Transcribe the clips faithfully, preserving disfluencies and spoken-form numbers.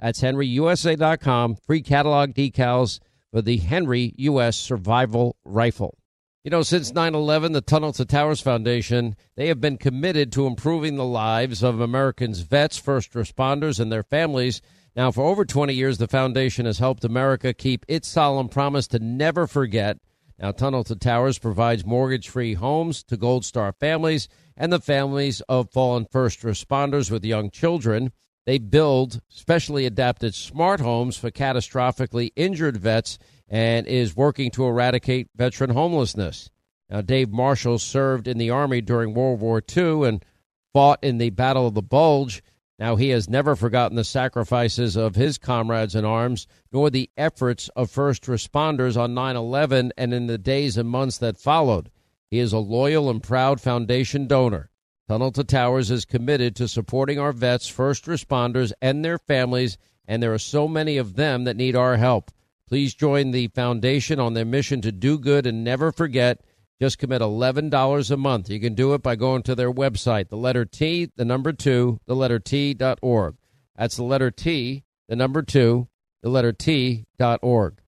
That's henry usa dot com. Free catalog decals for the Henry U S. Survival Rifle. You know, since nine eleven, the Tunnel to Towers Foundation, they have been committed to improving the lives of Americans, vets, first responders, and their families. Now, for over twenty years, the foundation has helped America keep its solemn promise to never forget. Now, Tunnel to Towers provides mortgage-free homes to Gold Star families and the families of fallen first responders with young children. They build specially adapted smart homes for catastrophically injured vets, and is working to eradicate veteran homelessness. Now, Dave Marshall served in the Army during World War Two and fought in the Battle of the Bulge. Now, he has never forgotten the sacrifices of his comrades in arms, nor the efforts of first responders on nine eleven and in the days and months that followed. He is a loyal and proud foundation donor. Tunnel to Towers is committed to supporting our vets, first responders, and their families, and there are so many of them that need our help. Please join the foundation on their mission to do good and never forget. Just commit eleven dollars a month. You can do it by going to their website, the letter T, the number two, the letter T dot org. That's the letter T, the number two, the letter T dot org.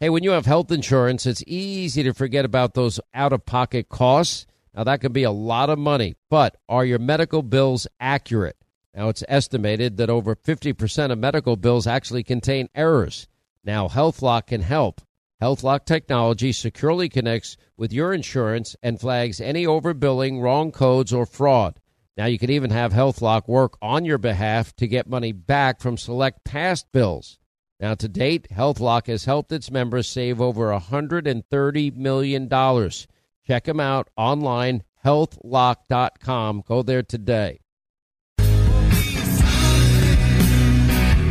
Hey, when you have health insurance, it's easy to forget about those out-of-pocket costs. Now, that can be a lot of money, but are your medical bills accurate? Now, it's estimated that over fifty percent of medical bills actually contain errors. Now, HealthLock can help. HealthLock technology securely connects with your insurance and flags any overbilling, wrong codes, or fraud. Now, you can even have HealthLock work on your behalf to get money back from select past bills. Now, to date, HealthLock has helped its members save over one hundred thirty million dollars. Check them out online, health lock dot com. Go there today. All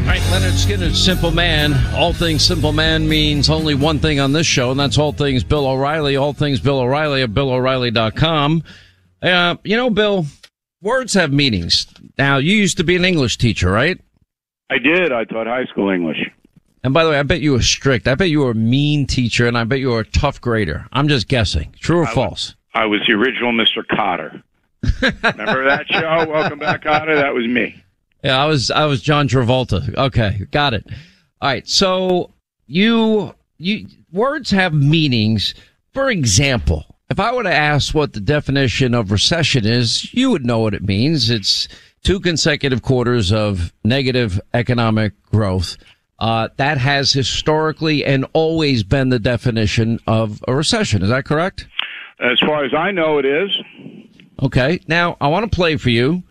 right, Leonard Skinner's Simple Man. All things Simple Man means only one thing on this show, and that's all things Bill O'Reilly. All things Bill O'Reilly at Bill O'Reilly dot com. Uh, you know, Bill, words have meanings. Now, you used to be an English teacher, right? I did. I taught high school English. And by the way, I bet you were strict. I bet you were a mean teacher, and I bet you were a tough grader. I'm just guessing. True or I false? Was, I was the original Mister Cotter. Remember that show, Welcome Back, Cotter? That was me. Yeah, I was I was John Travolta. Okay, got it. All right, so you you words have meanings. For example, if I were to ask what the definition of recession is, you would know what it means. It's two consecutive quarters of negative economic growth. Uh, that has historically and always been the definition of a recession. Is that correct? As far as I know, it is. Okay. Now, I want to play for you.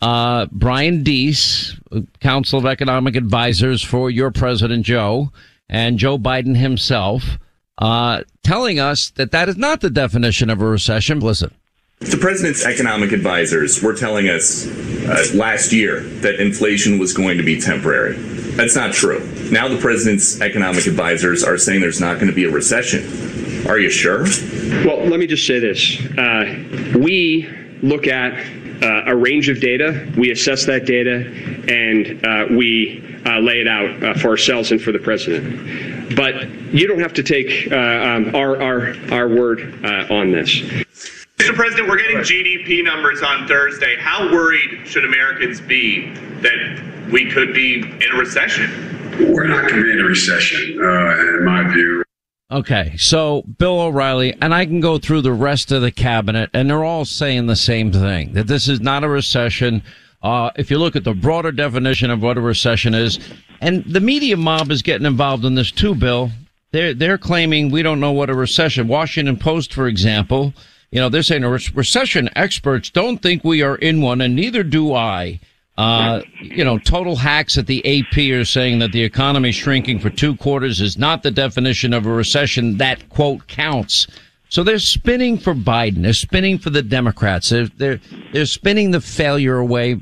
Uh, Brian Deese, Council of Economic Advisors for your President Joe and Joe Biden himself, uh, telling us that that is not the definition of a recession. Listen. The president's economic advisors were telling us uh, last year that inflation was going to be temporary. That's not true. Now the president's economic advisors are saying there's not going to be a recession. Are you sure? Well, let me just say this. Uh, we look at Uh, a range of data. We assess that data, and uh, we uh, lay it out uh, for ourselves and for the president. But you don't have to take uh, um, our our our word uh, on this. Mister President, we're getting G D P numbers on Thursday. How worried should Americans be that we could be in a recession? We're not going to be in a recession, uh, in my view. Okay, so Bill O'Reilly, and I can go through the rest of the cabinet, and they're all saying the same thing, that this is not a recession. Uh, if you look at the broader definition of what a recession is, and the media mob is getting involved in this too, Bill, They're, they're claiming we don't know what a recession. Washington Post, for example, you know, they're saying re- recession experts don't think we are in one, and neither do I. Uh, you know, total hacks at the A P are saying that the economy shrinking for two quarters is not the definition of a recession that, quote, counts. So they're spinning for Biden. They're spinning for the Democrats. They're, they're, they're spinning the failure away.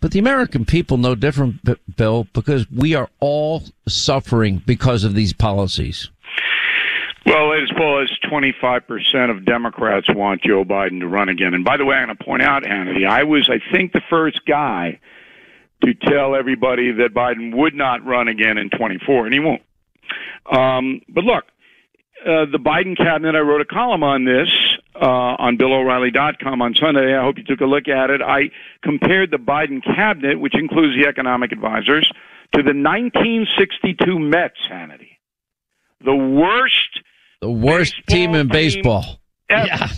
But the American people know different, Bill, because we are all suffering because of these policies. Well, as well as twenty-five percent of Democrats want Joe Biden to run again. And by the way, I'm going to point out, Hannity, I was, I think, the first guy to tell everybody that Biden would not run again in twenty-four, and he won't. Um, but look, uh, the Biden cabinet, I wrote a column on this uh, on Bill O'Reilly dot com on Sunday. I hope you took a look at it. I compared the Biden cabinet, which includes the economic advisors, to the nineteen sixty-two Mets, Hannity. The worst... The worst team in baseball. Ever. Yeah,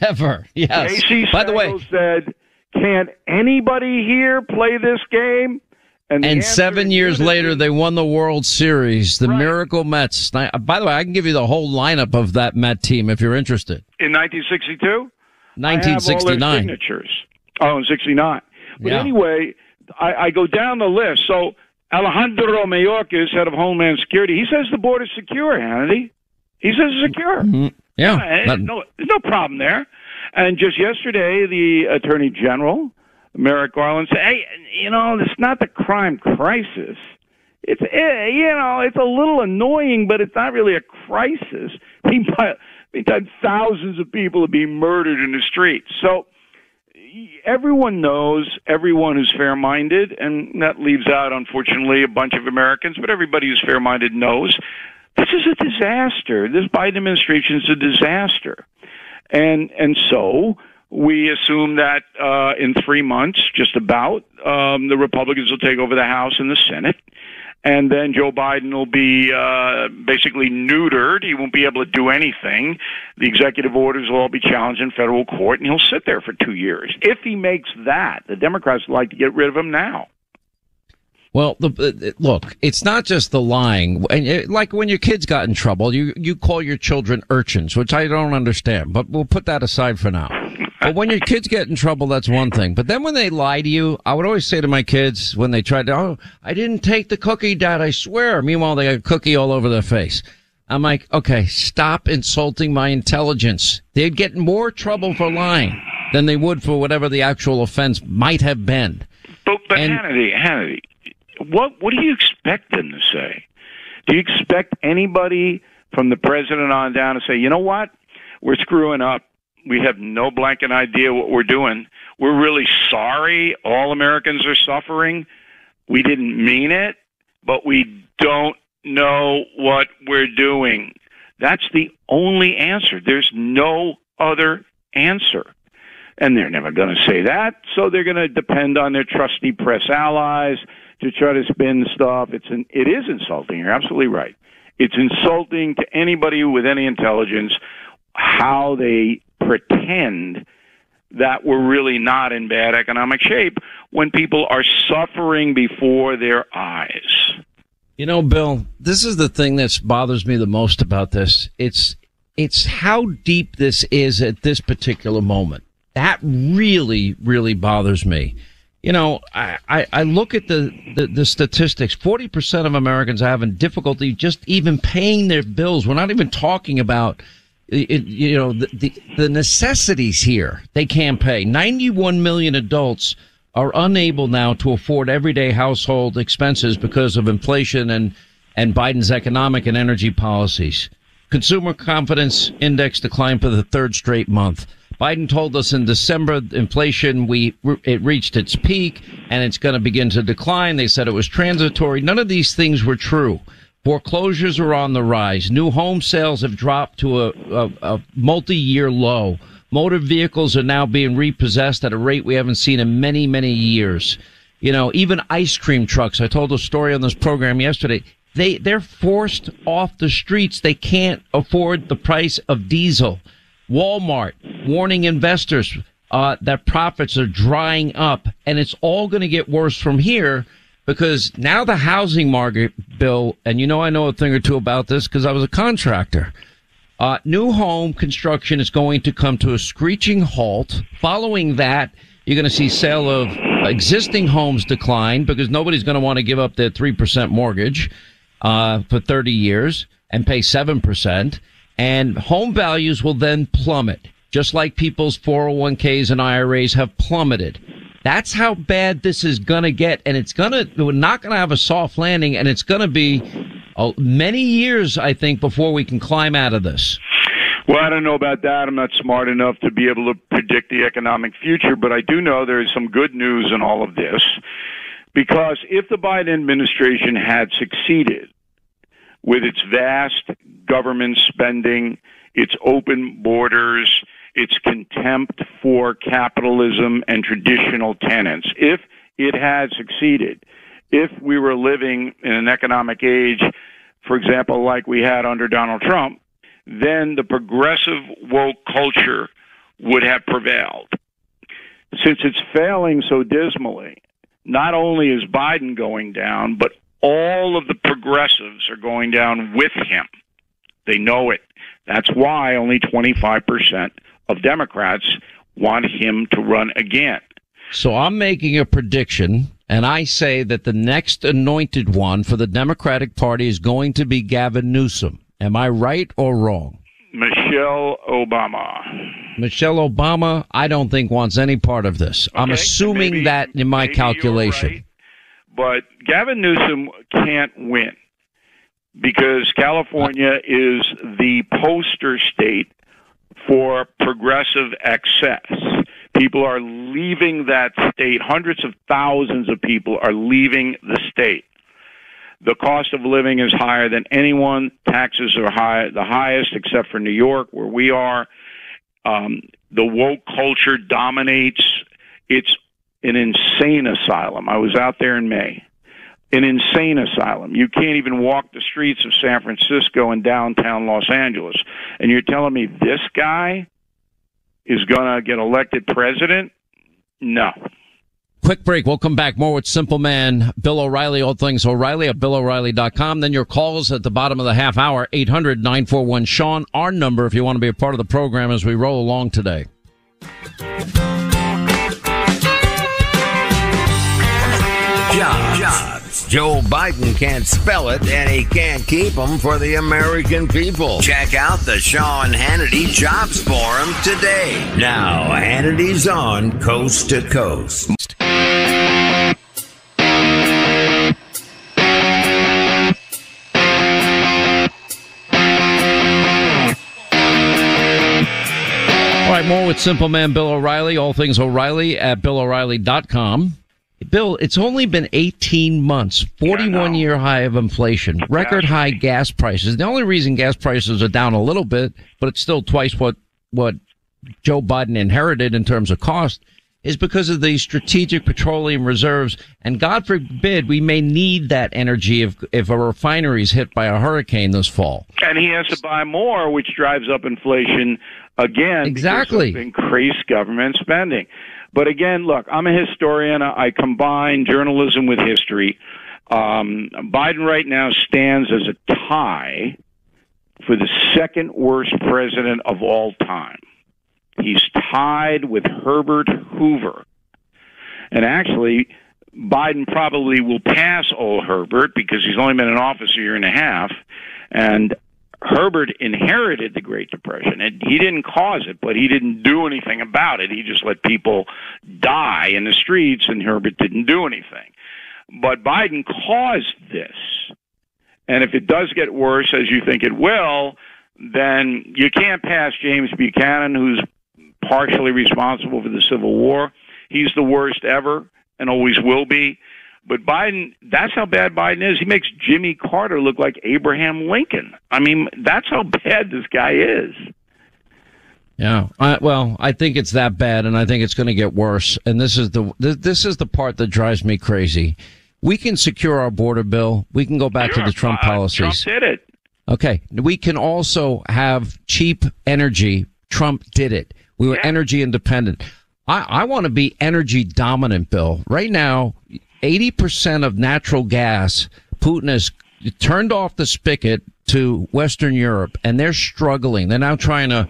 ever. Yes. Casey By the way, said, "Can anybody here play this game?" And, and seven years later, they won the World Series. The right. Miracle Mets. Now, by the way, I can give you the whole lineup of that Met team if you're interested. In nineteen sixty-two, nineteen sixty-nine. I have all their signatures. Oh, in sixty-nine. But yeah. anyway, I, I go down the list. So Alejandro Mayorkas, head of Homeland Security, he says the border's secure, Hannity. He says it's secure. Mm-hmm. Yeah. yeah that... no, there's no problem there. And just yesterday, the Attorney General, Merrick Garland, said, hey, you know, it's not the crime crisis. It's, you know, it's a little annoying, but it's not really a crisis. Meantime, thousands of people are being murdered in the streets. So everyone knows, everyone who's fair-minded, and that leaves out, unfortunately, a bunch of Americans, but everybody who's fair-minded knows this is a disaster. This Biden administration is a disaster. And and so we assume that uh, in three months, just about, um, the Republicans will take over the House and the Senate. And then Joe Biden will be uh, basically neutered. He won't be able to do anything. The executive orders will all be challenged in federal court, and he'll sit there for two years. If he makes that, the Democrats would like to get rid of him now. Well, the, look, it's not just the lying. And it, like when your kids got in trouble, you, you call your children urchins, which I don't understand, but we'll put that aside for now. But when your kids get in trouble, that's one thing. But then when they lie to you, I would always say to my kids when they tried to, oh, I didn't take the cookie, Dad, I swear. Meanwhile, they got a cookie all over their face. I'm like, okay, stop insulting my intelligence. They'd get more trouble for lying than they would for whatever the actual offense might have been. But, but and, Hannity, Hannity. What what do you expect them to say? Do you expect anybody from the president on down to say, you know what, we're screwing up. We have no blanket idea what we're doing. We're really sorry. All Americans are suffering. We didn't mean it, but we don't know what we're doing. That's the only answer. There's no other answer. And they're never going to say that, so they're going to depend on their trusty press allies to try to spin stuff. It's an, it is insulting. You're absolutely right. It's insulting to anybody with any intelligence how they pretend that we're really not in bad economic shape when people are suffering before their eyes. You know, Bill, this is the thing that bothers me the most about this. It's it's how deep this is at this particular moment. That really, really bothers me. You know, I, I, I look at the, the, the statistics. forty percent of Americans are having difficulty just even paying their bills. We're not even talking about, you know, the, the, the necessities here. They can't pay. ninety-one million adults are unable now to afford everyday household expenses because of inflation and, and Biden's economic and energy policies. Consumer confidence index declined for the third straight month. Biden told us in December inflation, we it reached its peak and it's going to begin to decline. They said it was transitory. None of these things were true. Foreclosures are on the rise. New home sales have dropped to a, a, a multi-year low. Motor vehicles are now being repossessed at a rate we haven't seen in many, many years. You know, even ice cream trucks. I told a story on this program yesterday. They, they're forced off the streets. They can't afford the price of diesel. Walmart warning investors uh, that profits are drying up, and it's all going to get worse from here because now the housing market, Bill, and you know I know a thing or two about this because I was a contractor. Uh, new home construction is going to come to a screeching halt. Following that, you're going to see sale of existing homes decline because nobody's going to want to give up their three percent mortgage uh, for thirty years and pay seven percent. And home values will then plummet, just like people's four oh one k's and I R A's have plummeted. That's how bad this is going to get. And it's going to, we're not going to have a soft landing, and it's going to be oh, many years, I think, before we can climb out of this. Well, I don't know about that. I'm not smart enough to be able to predict the economic future, but I do know there is some good news in all of this, because if the Biden administration had succeeded with its vast government spending, its open borders, its contempt for capitalism and traditional tenets, if it had succeeded, if we were living in an economic age, for example, like we had under Donald Trump, then the progressive woke culture would have prevailed. Since it's failing so dismally, not only is Biden going down, but all of the progressives are going down with him. They know it. That's why only twenty-five percent of Democrats want him to run again. So I'm making a prediction, and I say that the next anointed one for the Democratic Party is going to be Gavin Newsom. Am I right or wrong? Michelle Obama. Michelle Obama, I don't think, wants any part of this. Okay, I'm assuming maybe, that in my calculation. Right, but Gavin Newsom can't win because California is the poster state for progressive excess. People are leaving that state. Hundreds of thousands of people are leaving the state. The cost of living is higher than anyone. Taxes are high, the highest, except for New York, where we are. Um, the woke culture dominates. It's an insane asylum. I was out there in May. An insane asylum. You can't even walk the streets of San Francisco and downtown Los Angeles. And you're telling me this guy is going to get elected president? No. Quick break. We'll come back more with Simple Man, Bill O'Reilly, all things O'Reilly at Bill O'Reilly dot com. Then your calls at the bottom of the half hour, eight hundred nine four one Sean, our number if you want to be a part of the program as we roll along today. Jobs. Joe Biden can't spell it, and he can't keep them for the American people. Check out the Sean Hannity Jobs Forum today. Now, Hannity's on Coast to Coast. All right, more with Simple Man Bill O'Reilly, all things O'Reilly at Bill O'Reilly dot com. Bill, it's only been eighteen months, forty-one year high of inflation, record high gas prices. The only reason gas prices are down a little bit, but it's still twice what what Joe Biden inherited in terms of cost, is because of the strategic petroleum reserves. And God forbid we may need that energy if if a refinery is hit by a hurricane this fall. And he has to buy more, which drives up inflation again. Exactly. Because of increased government spending. But again, look, I'm a historian. I combine journalism with history. Um, Biden right now stands as a tie for the second worst president of all time. He's tied with Herbert Hoover. And actually, Biden probably will pass old Herbert because he's only been in office a year and a half. And Herbert inherited the Great Depression, and he didn't cause it, but he didn't do anything about it. He just let people die in the streets, and Herbert didn't do anything. But Biden caused this, and if it does get worse, as you think it will, then you can't pass James Buchanan, who's partially responsible for the Civil War. He's the worst ever and always will be. But Biden, that's how bad Biden is. He makes Jimmy Carter look like Abraham Lincoln. I mean, that's how bad this guy is. Yeah. I, well, I think it's that bad, and I think it's going to get worse. And this is the this is the part that drives me crazy. We can secure our border, Bill. We can go back sure. to the Trump uh, policies. Trump did it. Okay. We can also have cheap energy. Trump did it. We were yeah. energy independent. I, I want to be energy dominant, Bill. Right now, eighty percent of natural gas, Putin has turned off the spigot to Western Europe, and they're struggling. They're now trying to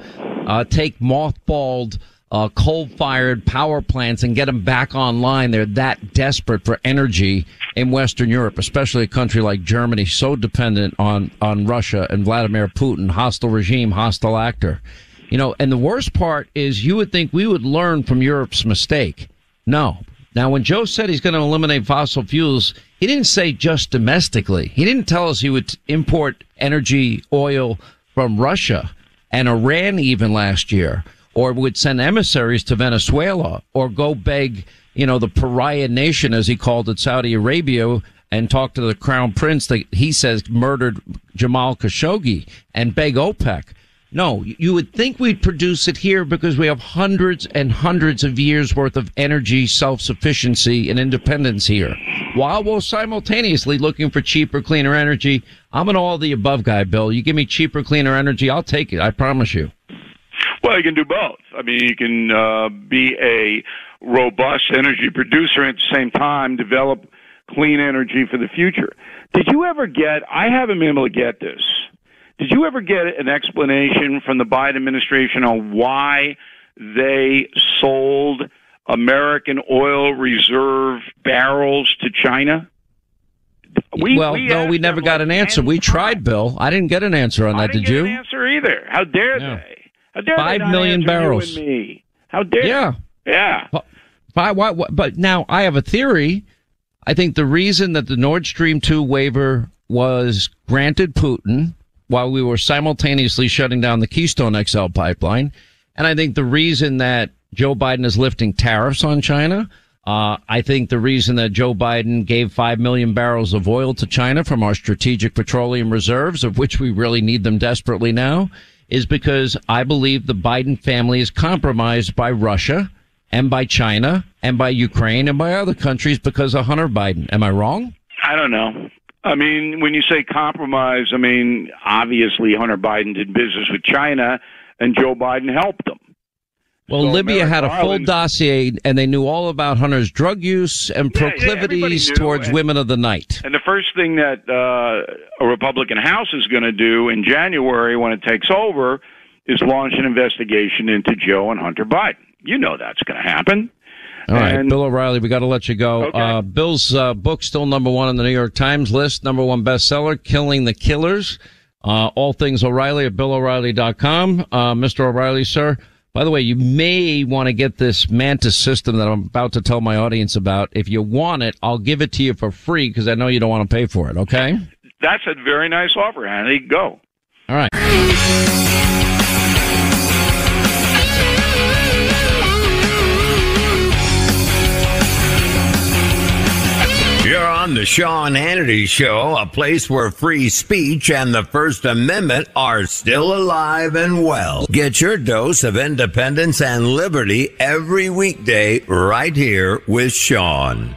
uh, take mothballed uh, coal-fired power plants and get them back online. They're that desperate for energy in Western Europe, especially a country like Germany, so dependent on, on Russia and Vladimir Putin, hostile regime, hostile actor. You know, and the worst part is you would think we would learn from Europe's mistake. No. Now, when Joe said he's going to eliminate fossil fuels, he didn't say just domestically. He didn't tell us he would import energy, oil from Russia and Iran even last year, or would send emissaries to Venezuela, or go beg, you know, the pariah nation, as he called it, Saudi Arabia, and talk to the crown prince that he says murdered Jamal Khashoggi, and beg OPEC. No, you would think we'd produce it here because we have hundreds and hundreds of years worth of energy, self-sufficiency, and independence here, while we're simultaneously looking for cheaper, cleaner energy. I'm an all-the-above guy, Bill. You give me cheaper, cleaner energy, I'll take it, I promise you. Well, you can do both. I mean, you can uh, be a robust energy producer at the same time, develop clean energy for the future. Did you ever get, I haven't been able to get this, did you ever get an explanation from the Biden administration on why they sold American oil reserve barrels to China? We, well, we no, we never got an answer. We tried, Bill. I didn't get an answer on that. Did you? I didn't get an answer either. How dare yeah. they? How dare Five they million barrels. You and me? How dare? Yeah, they? yeah. But, but, why, why, but now I have a theory. I think the reason that the Nord Stream two waiver was granted Putin, while we were simultaneously shutting down the Keystone X L pipeline. And I think the reason that Joe Biden is lifting tariffs on China, uh, I think the reason that Joe Biden gave five million barrels of oil to China from our strategic petroleum reserves, of which we really need them desperately now, is because I believe the Biden family is compromised by Russia and by China and by Ukraine and by other countries because of Hunter Biden. Am I wrong? I don't know. I mean, when you say compromise, I mean, obviously Hunter Biden did business with China, and Joe Biden helped them. Well, so Libya Merrick had a Garland, full dossier, and they knew all about Hunter's drug use and yeah, proclivities knew, towards and, women of the night. And the first thing that uh, a Republican House is going to do in January when it takes over is launch an investigation into Joe and Hunter Biden. You know that's going to happen. All right, and, Bill O'Reilly, we got to let you go. Okay. Uh, Bill's uh, book still number one on the New York Times list, number one bestseller, Killing the Killers. Uh, all things O'Reilly at Bill O'Reilly dot com. Uh, Mister O'Reilly, sir, by the way, you may want to get this Mantis system that I'm about to tell my audience about. If you want it, I'll give it to you for free because I know you don't want to pay for it, okay? That's a very nice offer, Andy. Go. All right. You're on the Sean Hannity Show, a place where free speech and the First Amendment are still alive and well. Get your dose of independence and liberty every weekday right here with Sean.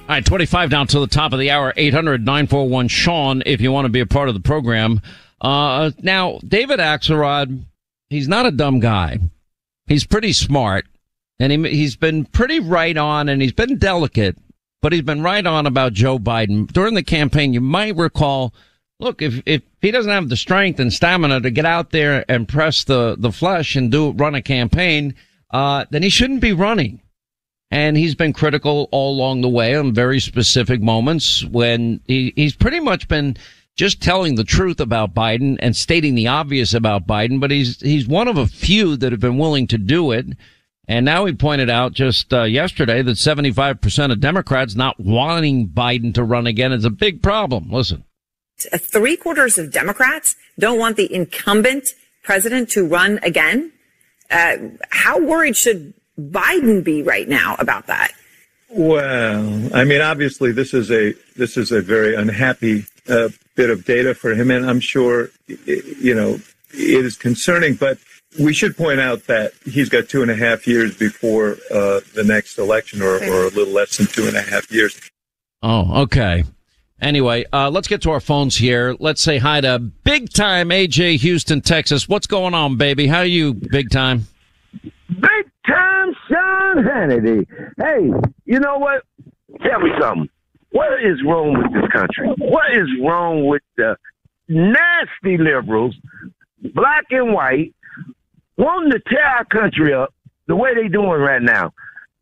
All right, twenty-five down to the top of the hour, eight hundred nine four one Sean, if you want to be a part of the program. Uh, now, David Axelrod, he's not a dumb guy. He's pretty smart, and he, he's been pretty right on, and he's been delicate. But he's been right on about Joe Biden. During the campaign, you might recall, look, if, if he doesn't have the strength and stamina to get out there and press the, the flesh and do run a campaign, uh, then he shouldn't be running. And he's been critical all along the way on very specific moments when he, he's pretty much been just telling the truth about Biden and stating the obvious about Biden. But he's, he's one of a few that have been willing to do it. And now he pointed out just uh, yesterday that seventy-five percent of Democrats not wanting Biden to run again is a big problem. Listen. Three quarters of Democrats don't want the incumbent president to run again. Uh, how worried should Biden be right now about that? Well, I mean, obviously, this is a this is a very unhappy uh, bit of data for him. And I'm sure, you know, it is concerning, but we should point out that he's got two and a half years before uh, the next election, or, or a little less than two and a half years. Oh, okay. Anyway, uh, let's get to our phones here. Let's say hi to Big Time A J, Houston, Texas. What's going on, baby? How are you, Big Time? Big Time Sean Hannity. Hey, you know what? Tell me something. What is wrong with this country? What is wrong with the nasty liberals, black and white, wanting to tear our country up the way they're doing right now?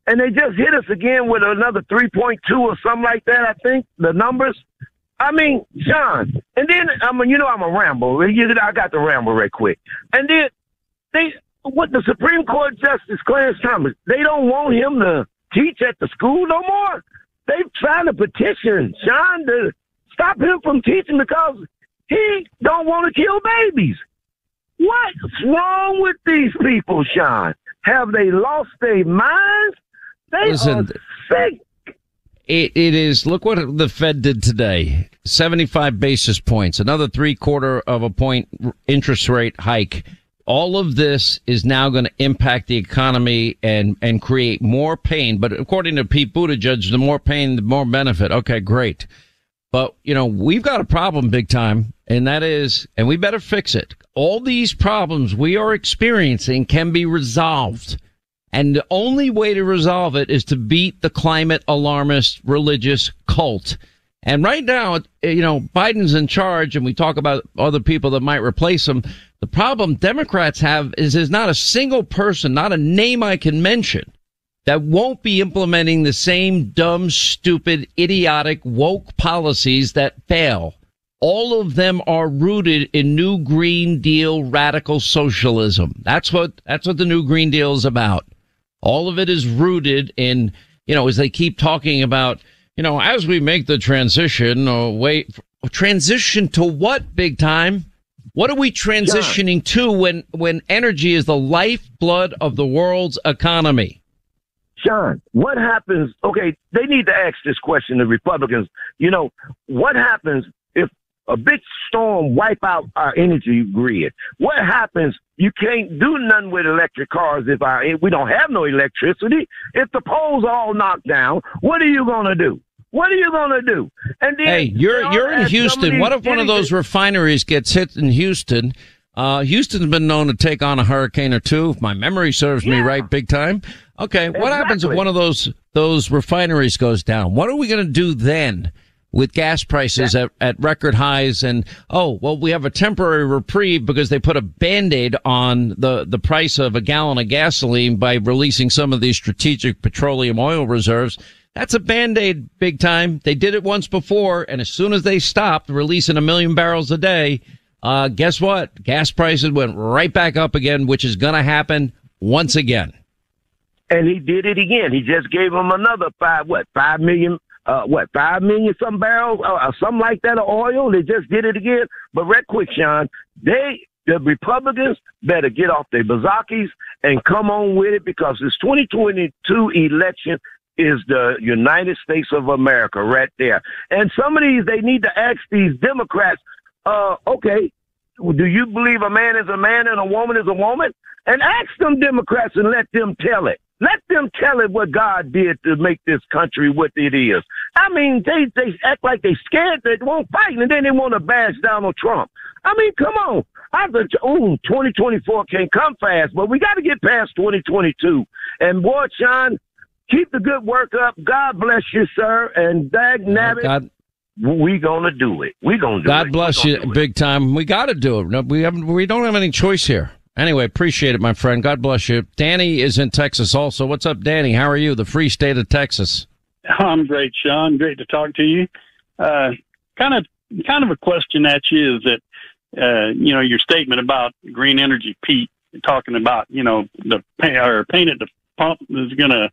And they just hit us again with another three point two or something like that, I think, the numbers. I mean, John, and then, I mean, you know I'm a ramble. I got to ramble right quick. And then they, what the Supreme Court Justice Clarence Thomas, they don't want him to teach at the school no more. They've signed a petition, John, to stop him from teaching because he don't want to kill babies. What's wrong with these people, Sean? Have they lost their minds? They Listen, are sick. It, it is. Look what the Fed did today. seventy-five basis points, another three-quarter of a point interest rate hike. All of this is now going to impact the economy and, and create more pain. But according to Pete Buttigieg, the more pain, the more benefit. Okay, great. But, you know, we've got a problem big time, and that is, and we better fix it. All these problems we are experiencing can be resolved. And the only way to resolve it is to beat the climate alarmist religious cult. And right now, you know, Biden's in charge, and we talk about other people that might replace him. The problem Democrats have is there's not a single person, not a name I can mention, that won't be implementing the same dumb, stupid, idiotic, woke policies that fail. All of them are rooted in New Green Deal radical socialism. That's what that's what the New Green Deal is about. All of it is rooted in, you know, as they keep talking about, you know, as we make the transition, or wait, transition to what, big time? What are we transitioning John, to when, when energy is the lifeblood of the world's economy? Sean, what happens? Okay, they need to ask this question to Republicans. You know, what happens if a big storm wipe out our energy grid? What happens? You can't do nothing with electric cars if, our, if we don't have no electricity. If the poles are all knocked down, what are you going to do? What are you going to do? And then, hey, you're you're in Houston. What if one of those refineries gets hit in Houston? Uh, Houston's been known to take on a hurricane or two, if my memory serves yeah. me right, big time. Okay, exactly. What happens if one of those those refineries goes down? What are we going to do then with gas prices yeah. at, at record highs? And, oh, well, we have a temporary reprieve because they put a Band-Aid on the, the price of a gallon of gasoline by releasing some of these strategic petroleum oil reserves. That's a Band-Aid, big time. They did it once before, and as soon as they stopped releasing a million barrels a day, uh, guess what? Gas prices went right back up again, which is going to happen once again. And he did it again. He just gave them another five, what, five million, uh, what, five million some barrels or, or something like that of oil. They just did it again. But right quick, Sean, they, the Republicans better get off their bazakis and come on with it, because this twenty twenty-two election is the United States of America right there. And some of these, they need to ask these Democrats, uh, okay, do you believe a man is a man and a woman is a woman? And ask them Democrats and let them tell it. Let them tell it what God did to make this country what it is. I mean, they, they act like they scared, they won't fight, and then they want to bash Donald Trump. I mean, come on. I think, ooh, twenty twenty-four can't come fast, but we got to get past twenty twenty-two. And boy, Sean, keep the good work up. God bless you, sir. And dag nabbit, oh, we gonna do it. We gonna do God it. God bless you, big time. We gotta do it. No, we haven't. We don't have any choice here. Anyway, appreciate it, my friend. God bless you. Danny is in Texas also. What's up, Danny? How are you? The free state of Texas. I'm great, Sean. Great to talk to you. Uh, kind of, kind of a question at you is that uh, you know, your statement about green energy, Pete, talking about, you know, the pay, or paint at the pump is gonna.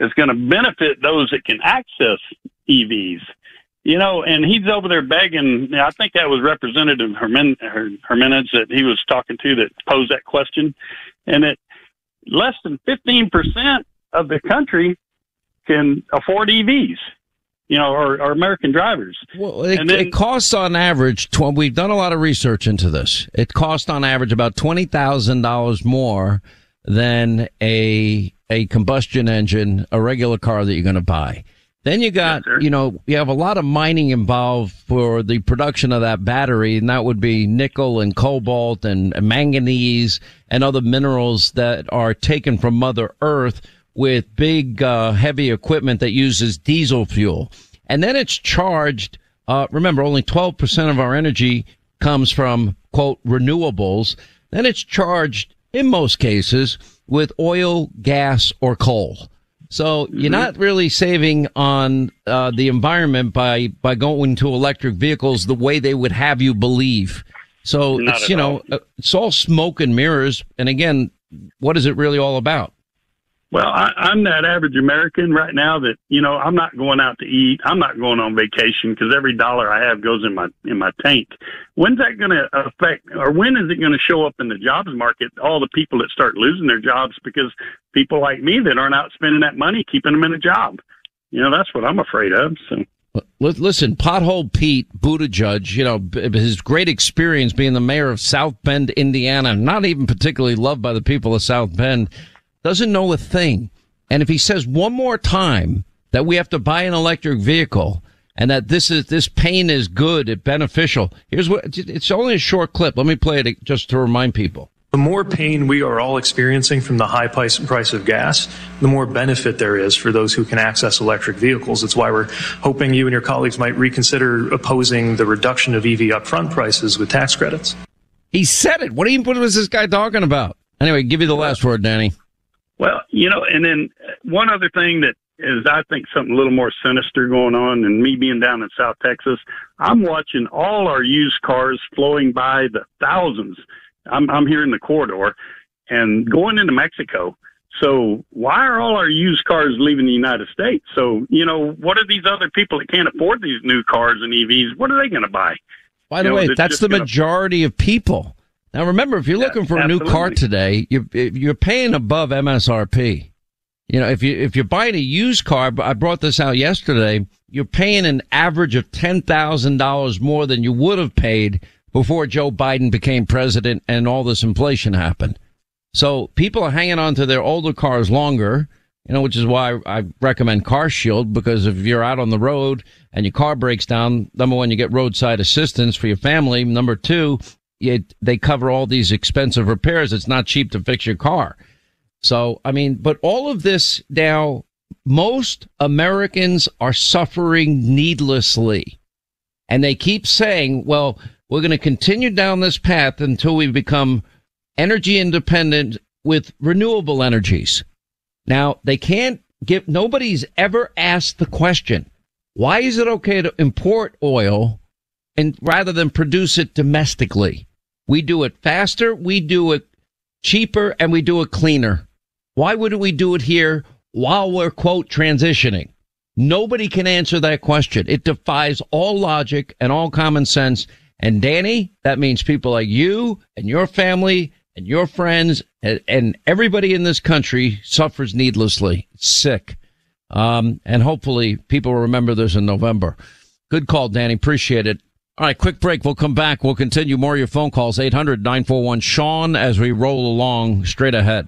It's going to benefit those that can access E Vs, you know, and he's over there begging. I think that was Representative Hermin, Herminez that he was talking to that posed that question, and that less than fifteen percent of the country can afford E Vs, you know, or, or American drivers. Well, it, and then, it costs on average, tw- we've done a lot of research into this. It costs on average about twenty thousand dollars more than a a combustion engine, a regular car that you're going to buy. Then you got, yes, you know, you have a lot of mining involved for the production of that battery, and that would be nickel and cobalt and manganese and other minerals that are taken from Mother Earth with big, uh, heavy equipment that uses diesel fuel. And then it's charged. Uh, remember, only twelve percent of our energy comes from, quote, renewables. Then it's charged, in most cases, with oil, gas, or coal. So you're not really saving on uh, the environment by, by going to electric vehicles the way they would have you believe. So, not it's you know, all. It's all smoke and mirrors. And again, what is it really all about? Well, I, I'm that average American right now that, you know, I'm not going out to eat. I'm not going on vacation because every dollar I have goes in my in my tank. When's that going to affect, or when is it going to show up in the jobs market? All the people that start losing their jobs because people like me that aren't out spending that money, keeping them in a job. You know, that's what I'm afraid of. So. Listen, Pothole Pete Buttigieg, you know, his great experience being the mayor of South Bend, Indiana, not even particularly loved by the people of South Bend, doesn't know a thing. And if he says one more time that we have to buy an electric vehicle and that this is this pain is good, it's beneficial. Here's what, it's only a short clip. Let me play it just to remind people. The more pain we are all experiencing from the high price of gas, the more benefit there is for those who can access electric vehicles. It's why we're hoping you and your colleagues might reconsider opposing the reduction of E V upfront prices with tax credits. He said it. What, do you, what was this guy talking about? Anyway, give you the last word, Danny. Well, you know, and then one other thing that is, I think, something a little more sinister going on, and me being down in South Texas, I'm watching all our used cars flowing by the thousands. I'm, I'm here in the corridor and going into Mexico. So why are all our used cars leaving the United States? So, you know, what are these other people that can't afford these new cars and E Vs? What are they going to buy? By the you way, know, that's the majority gonna... of people. Now, remember, if you're yeah, looking for a absolutely. new car today, you're, you're paying above M S R P. You know, if you, if you're buying a used car, I brought this out yesterday, you're paying an average of ten thousand dollars more than you would have paid before Joe Biden became president and all this inflation happened. So people are hanging on to their older cars longer, you know, which is why I recommend CarShield, because if you're out on the road and your car breaks down, number one, you get roadside assistance for your family. Number two, it, they cover all these expensive repairs. It's not cheap to fix your car. So, I mean, but all of this now, most Americans are suffering needlessly. And they keep saying, well, we're going to continue down this path until we become energy independent with renewable energies. Now, they can't give, nobody's ever asked the question, why is it okay to import oil and rather than produce it domestically? We do it faster, we do it cheaper, and we do it cleaner. Why wouldn't we do it here while we're, quote, transitioning? Nobody can answer that question. It defies all logic and all common sense. And Danny, that means people like you and your family and your friends and, and everybody in this country suffers needlessly. It's sick. Um, and hopefully people will remember this in November. Good call, Danny. Appreciate it. All right, quick break. We'll come back. We'll continue more of your phone calls. eight hundred nine four one SEAN as we roll along straight ahead.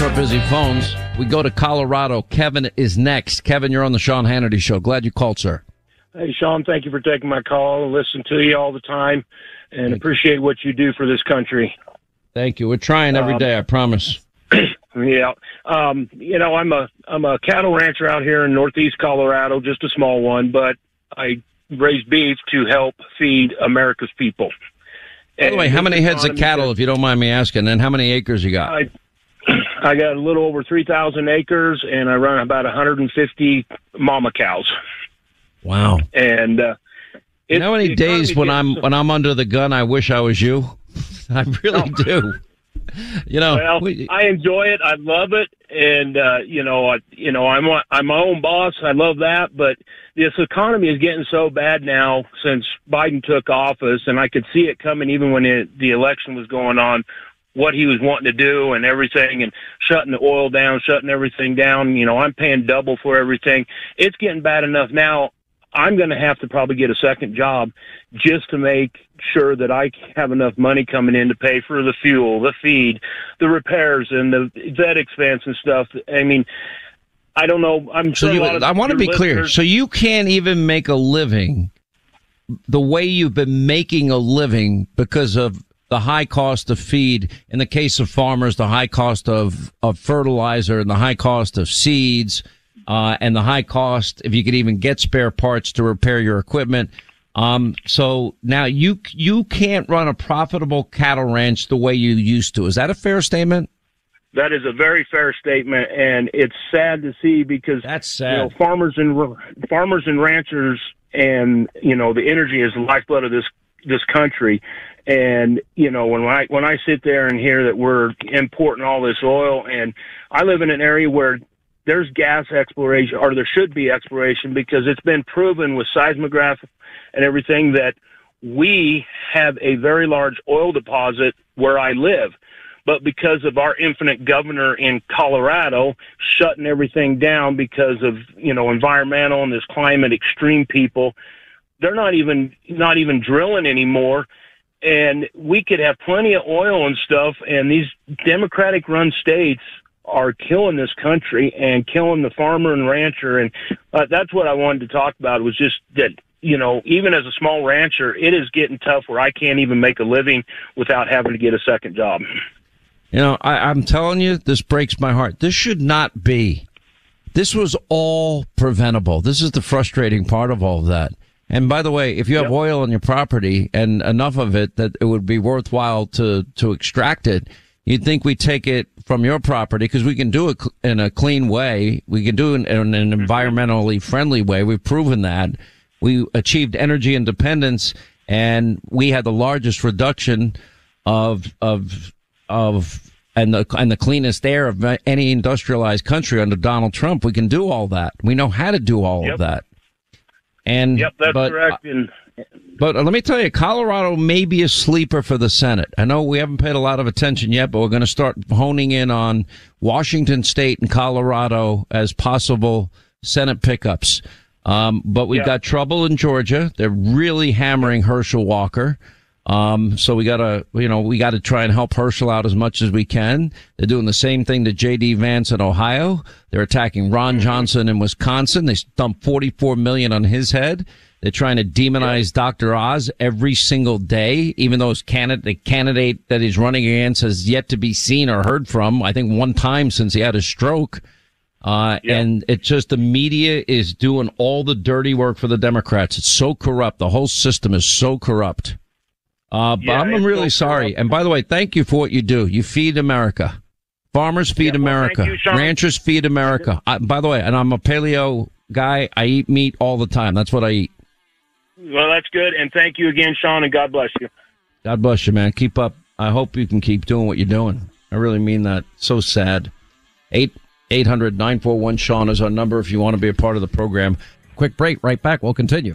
Our busy phones. We go to Colorado. Kevin is next. Kevin, you're on the Sean Hannity Show. Glad you called, sir. Hey, Sean, thank you for taking my call. I listen to you all the time and thank appreciate you. What you do for this country. Thank you. We're trying every um, day, I promise. Yeah. Um, you know, I'm a I'm a cattle rancher out here in northeast Colorado, just a small one, but I raise beef to help feed America's people. By the way, how many heads of cattle, that, if you don't mind me asking, and how many acres you got? I, I got a little over three thousand acres, and I run about one hundred fifty mama cows. Wow. And uh, you know how many days when I'm when I'm under the gun, I wish I was you? I really no. do. You know, well, we, I enjoy it. I love it. And, uh, you know, I, you know, I'm, I'm my own boss. I love that. But this economy is getting so bad now since Biden took office, and I could see it coming even when it, the election was going on, what he was wanting to do and everything, and shutting the oil down, shutting everything down. You know, I'm paying double for everything. It's getting bad enough now. I'm going to have to probably get a second job just to make sure that I have enough money coming in to pay for the fuel, the feed, the repairs, and the vet expense and stuff. I mean, I don't know. I'm sure. So you, I want to be listeners. clear. So you can't even make a living the way you've been making a living because of the high cost of feed. In the case of farmers, the high cost of, of fertilizer and the high cost of seeds, uh, and the high cost, if you could even get spare parts to repair your equipment. Um, so now you, you can't run a profitable cattle ranch the way you used to. Is that a fair statement? That is a very fair statement, and it's sad to see because that's sad. You know, farmers and farmers and ranchers, and you know, the energy is the lifeblood of this this country. And you know, when I when I sit there and hear that we're importing all this oil, and I live in an area where there's gas exploration, or there should be exploration, because it's been proven with seismograph and everything that we have a very large oil deposit where I live. But because of our infinite governor in Colorado shutting everything down because of, you know, environmental and this climate extreme people, they're not even not even drilling anymore. And we could have plenty of oil and stuff. And these Democratic run states are killing this country and killing the farmer and rancher. And uh, that's what I wanted to talk about, was just that, you know, even as a small rancher, it is getting tough where I can't even make a living without having to get a second job. You know, I, I'm telling you, this breaks my heart. This should not be. This was all preventable. This is the frustrating part of all of that. And by the way, if you have yep. oil on your property and enough of it that it would be worthwhile to, to extract it, you'd think we take it from your property, because we can do it in a clean way. We can do it in an environmentally friendly way. We've proven that. We achieved energy independence, and we had the largest reduction of, of, of and the and the cleanest air of any industrialized country under Donald Trump. We can do all that. We know how to do all yep. of that. And yep, that's but, correct. And but let me tell you, Colorado may be a sleeper for the Senate. I know we haven't paid a lot of attention yet, but we're going to start honing in on Washington State and Colorado as possible Senate pickups. Um, but we've yep. got trouble in Georgia. They're really hammering Herschel Walker. Um, so we gotta, you know, we gotta try and help Herschel out as much as we can. They're doing the same thing to J D. Vance in Ohio. They're attacking Ron Johnson in Wisconsin. They dumped forty-four million dollars on his head. They're trying to demonize Doctor Oz every single day, even though his candidate, the candidate that he's running against has yet to be seen or heard from. I think one time since he had a stroke. Uh, yeah. And it's just the media is doing all the dirty work for the Democrats. It's so corrupt. The whole system is so corrupt. Uh, but yeah, I'm really sorry. And by the way, thank you for what you do. You feed America. Farmers feed yeah, well, America. You, ranchers feed America. I, by the way, and I'm a paleo guy. I eat meat all the time. That's what I eat. Well, that's good. And thank you again, Sean, and God bless you. God bless you, man. Keep up. I hope you can keep doing what you're doing. I really mean that. So sad. eight hundred nine four one Sean is our number if you want to be a part of the program. Quick break. Right back. We'll continue.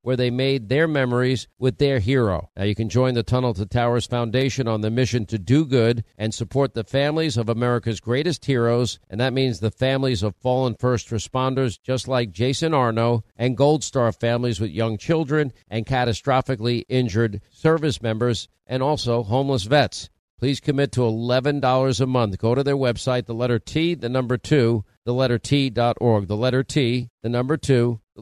where they made their memories with their hero. Now, you can join the Tunnel to Towers Foundation on the mission to do good and support the families of America's greatest heroes, and that means the families of fallen first responders just like Jason Arno, and Gold Star families with young children, and catastrophically injured service members, and also homeless vets. Please commit to eleven dollars a month. Go to their website, the letter T, the number two, the letter T dot org. The letter T, the number two, the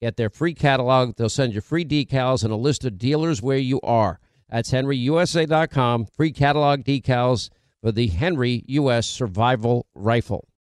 Get their free catalog. They'll send you free decals and a list of dealers where you are. That's henry u s a dot com. Free catalog decals for the Henry U S. Survival Rifle.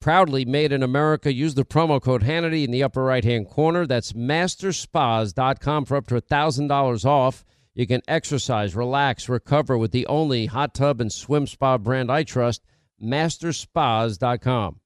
Proudly made in America. Use the promo code Hannity in the upper right-hand corner. That's master spas dot com for up to one thousand dollars off. You can exercise, relax, recover with the only hot tub and swim spa brand I trust, master spas dot com.